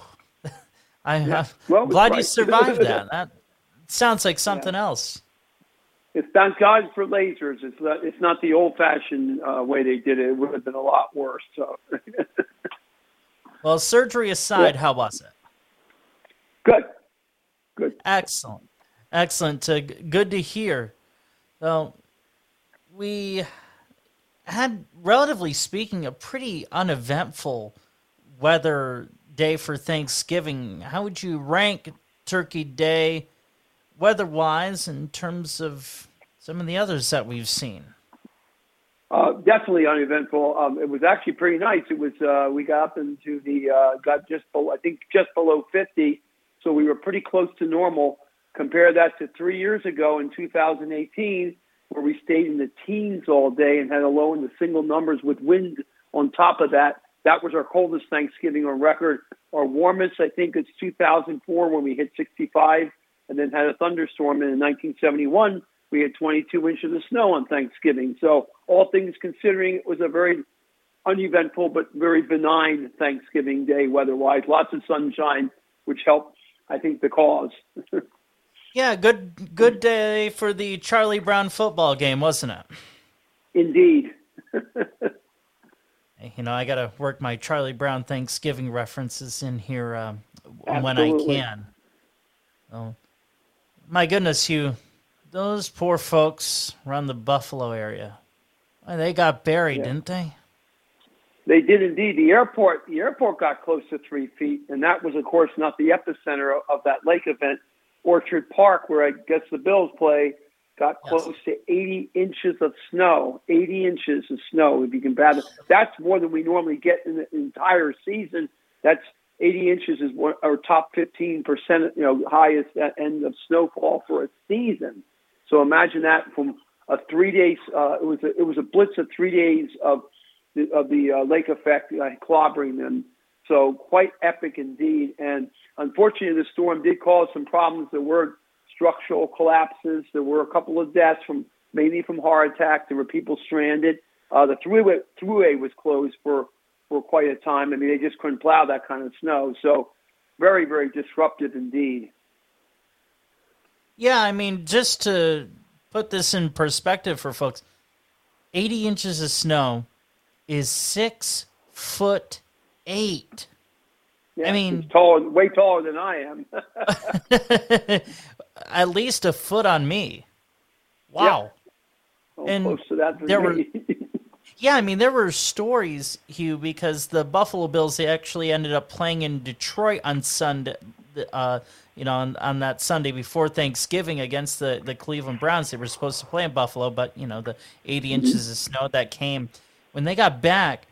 I, yeah. Well, I'm glad right. you survived that. That sounds like something yeah. else. It's thank God for lasers. It's not, it's not the old-fashioned uh, way they did it. It would have been a lot worse. So, well, surgery aside, yeah. How was it? Good. Good. Excellent. Excellent. Uh, good to hear. Well, we had, relatively speaking, a pretty uneventful weather day for Thanksgiving. How would you rank Turkey Day weather-wise in terms of some of the others that we've seen? Uh, definitely uneventful. Um, it was actually pretty nice. It was uh, we got up into the uh, got just below, I think just below fifty, so we were pretty close to normal. Compare that to three years ago in two thousand eighteen, where we stayed in the teens all day and had a low in the single numbers with wind on top of that. That was our coldest Thanksgiving on record. Our warmest, I think, is two thousand four when we hit sixty-five and then had a thunderstorm. And in nineteen seventy-one, we had twenty-two inches of snow on Thanksgiving. So all things considering, it was a very uneventful but very benign Thanksgiving Day weather-wise. Lots of sunshine, which helped, I think, the cause. Yeah, good good day for the Charlie Brown football game, wasn't it? Indeed. You know, I got to work my Charlie Brown Thanksgiving references in here uh, when I can. Oh, my goodness, Hugh. Those poor folks around the Buffalo area. Well, they got buried, yeah. Didn't they? They did indeed. The airport, the airport got close to three feet, and that was, of course, not the epicenter of that lake event. Orchard Park, where I guess the Bills play, got yes. close to eighty inches of snow. eighty inches of snow, if you can battle. That's more than we normally get in the entire season. That's eighty inches is one, our top fifteen percent, you know, highest end of snowfall for a season. So imagine that from a three days. Uh, it was a, it was a blitz of three days of the, of the uh, lake effect uh, clobbering them. So quite epic indeed. And unfortunately, the storm did cause some problems. There were structural collapses. There were a couple of deaths from mainly from heart attacks. There were people stranded. Uh, the thruway, thruway was closed for, for quite a time. I mean, they just couldn't plow that kind of snow. So very, very disruptive indeed. Yeah, I mean, just to put this in perspective for folks, eighty inches of snow is six foot eight. Yeah, I mean, it's taller, way taller than I am. At least a foot on me. Wow. Yeah. And close to that for there me. Were, yeah, I mean, there were stories, Hugh, because the Buffalo Bills, they actually ended up playing in Detroit on Sunday. Uh, you know, on, on that Sunday before Thanksgiving against the, the Cleveland Browns. They were supposed to play in Buffalo, but, you know, the eighty inches of snow that came. When they got back,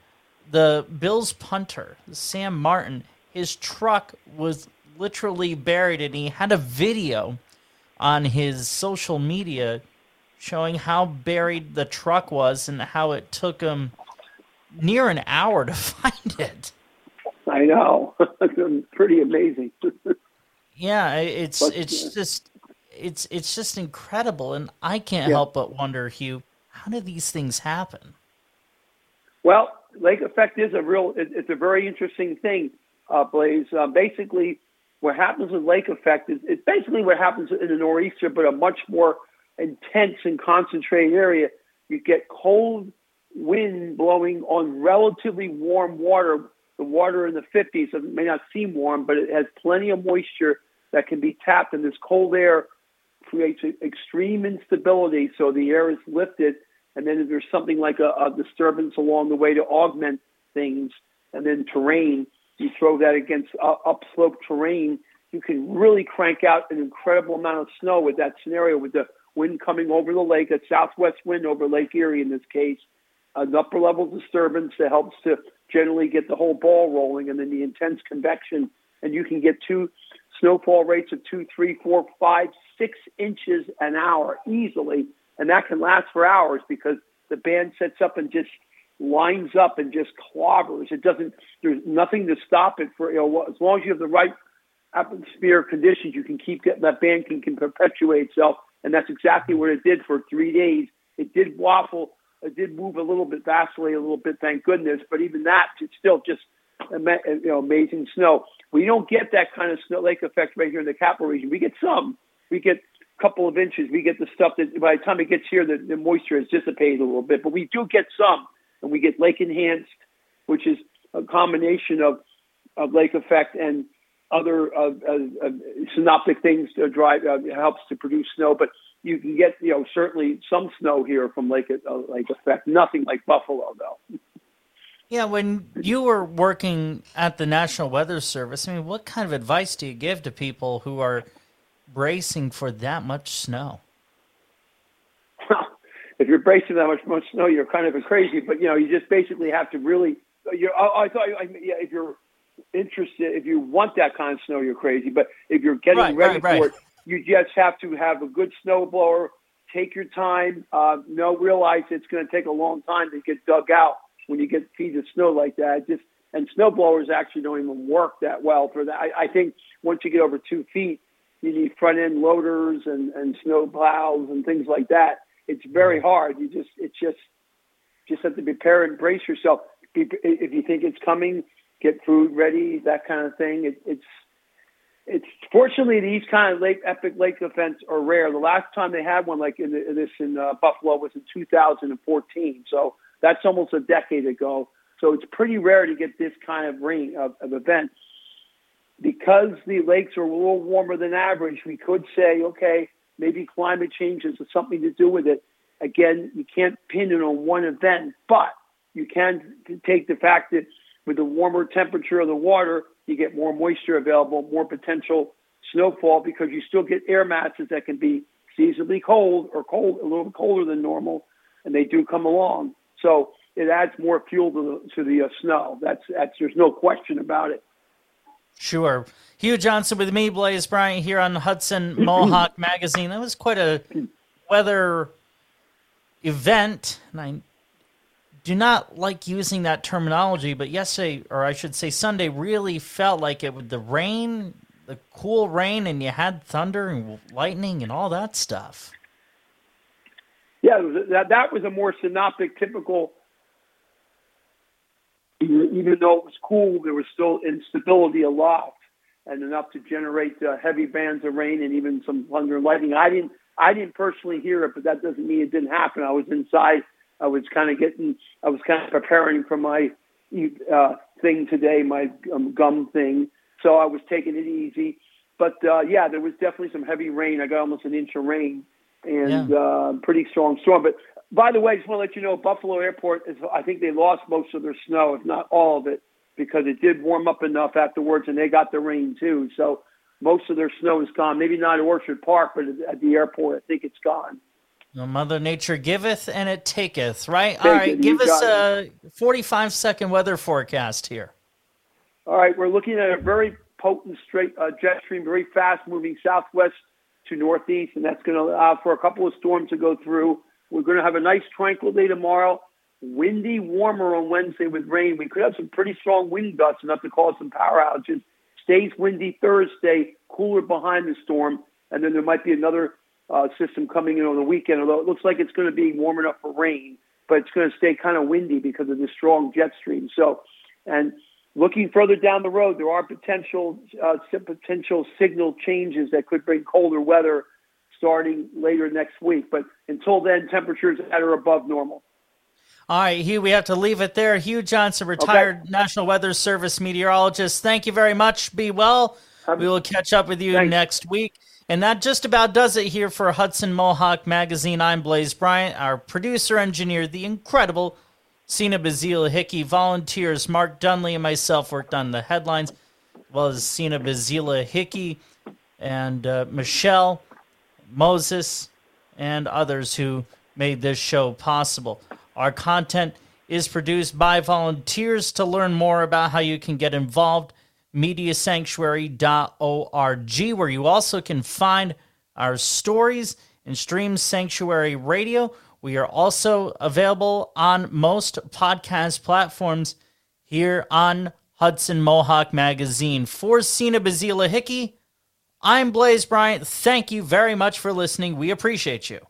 the Bills punter, Sam Martin, his truck was literally buried, and he had a video on his social media showing how buried the truck was and how it took him near an hour to find it. I know. Pretty amazing. Yeah, it's but, it's yeah. just it's it's just incredible, and I can't yeah. help but wonder, Hugh, how do these things happen? Well, lake effect is a real it, it's a very interesting thing, uh, Blaze. Uh, basically, what happens with lake effect is it's basically what happens in the nor'easter, but a much more intense and concentrated area. You get cold wind blowing on relatively warm water. The water in the fifties, it may not seem warm, but it has plenty of moisture that can be tapped, and this cold air creates extreme instability, so the air is lifted, and then if there's something like a, a disturbance along the way to augment things, and then terrain, you throw that against uh, upslope terrain, you can really crank out an incredible amount of snow with that scenario, with the wind coming over the lake, a southwest wind over Lake Erie in this case, an upper-level disturbance that helps to generally get the whole ball rolling, and then the intense convection, and you can get two snowfall rates of two, three, four, five, six inches an hour easily, and that can last for hours because the band sets up and just lines up and just clobbers. It doesn't. There's nothing to stop it for. You know, as long as you have the right atmospheric conditions, you can keep getting that band can, can perpetuate itself, and that's exactly what it did for three days. It did waffle. It did move a little bit, vastly a little bit, thank goodness. But even that, it's still just you know amazing snow. We don't get that kind of snow lake effect right here in the capital region. We get some. We get a couple of inches. We get the stuff that by the time it gets here, the, the moisture has dissipated a little bit. But we do get some, and we get lake enhanced, which is a combination of, of lake effect and other uh, uh, uh, synoptic things to drive uh, helps to produce snow, but. You can get, you know, certainly some snow here from Lake, uh, Lake Effect. Nothing like Buffalo, though. Yeah, when you were working at the National Weather Service, I mean, what kind of advice do you give to people who are bracing for that much snow? Well, if you're bracing that much, much snow, you're kind of a crazy, but, you know, you just basically have to really, you're, I, I thought, I, yeah, if you're interested, if you want that kind of snow, you're crazy, but if you're getting right, ready right, right. for it, you just have to have a good snowblower, take your time, uh, no, realize it's going to take a long time to get dug out. When you get feet of snow like that, just and snow blowers actually don't even work that well for that. I, I think once you get over two feet, you need front end loaders and, and snow plows and things like that. It's very hard. You just it's just just have to be prepared and brace yourself. If you think it's coming, get food ready, that kind of thing. It, it's it's fortunately these kind of lake epic lake events are rare. The last time they had one like in the, this in uh, Buffalo was in two thousand fourteen. So. That's almost a decade ago. So it's pretty rare to get this kind of ring of, of events. Because the lakes are a little warmer than average, we could say, okay, maybe climate change has something to do with it. Again, you can't pin it on one event, but you can take the fact that with the warmer temperature of the water, you get more moisture available, more potential snowfall, because you still get air masses that can be seasonally cold or cold, a little colder than normal, and they do come along. So it adds more fuel to the, to the uh, snow. That's, that's there's no question about it. Sure. Hugh Johnson with me, Blaze Bryant, here on Hudson Mohawk Magazine. That was quite a weather event, and I do not like using that terminology, but yesterday, or I should say Sunday, really felt like it with the rain, the cool rain, and you had thunder and lightning and all that stuff. Yeah, that that was a more synoptic, typical, even though it was cool, there was still instability aloft and enough to generate uh, heavy bands of rain and even some thunder and lightning. I didn't I didn't personally hear it, but that doesn't mean it didn't happen. I was inside. I was kind of getting, I was kind of preparing for my uh, thing today, my um, gum thing. So I was taking it easy. But, uh, yeah, there was definitely some heavy rain. I got almost an inch of rain. And yeah. uh, pretty strong storm. But by the way, I just want to let you know, Buffalo Airport, is I think they lost most of their snow, if not all of it, because it did warm up enough afterwards, and they got the rain too. So most of their snow is gone. Maybe not at Orchard Park, but at the airport, I think it's gone. Well, Mother Nature giveth and it taketh, right? Take all right, it. Give you us a forty-five second weather forecast here. All right, we're looking at a very potent straight uh, jet stream, very fast-moving southwest to northeast, and that's going to allow for a couple of storms to go through. We're going to have a nice tranquil day tomorrow. Windy, warmer on Wednesday with rain. We could have some pretty strong wind gusts enough to cause some power outages. Stays windy Thursday, cooler behind the storm, and then there might be another uh, system coming in on the weekend, although it looks like it's going to be warm enough for rain, but it's going to stay kind of windy because of this strong jet stream. So, and looking further down the road, there are potential uh, potential signal changes that could bring colder weather starting later next week. But until then, temperatures that are above normal. All right, Hugh, we have to leave it there. Hugh Johnson, retired okay. National Weather Service meteorologist. Thank you very much. Be well. Um, we will catch up with you thanks. next week. And that just about does it here for Hudson Mohawk Magazine. I'm Blaze Bryant, our producer, engineer, the incredible Sina Bazile-Hickey, volunteers Mark Dunley and myself worked on the headlines, as well as Sina Bazile-Hickey and uh, Michelle, Moses, and others who made this show possible. Our content is produced by volunteers. To learn more about how you can get involved, media sanctuary dot org, where you also can find our stories and stream Sanctuary Radio. We are also available on most podcast platforms here on Hudson Mohawk Magazine. For Sina Bazile-Hickey, I'm Blaze Bryant. Thank you very much for listening. We appreciate you.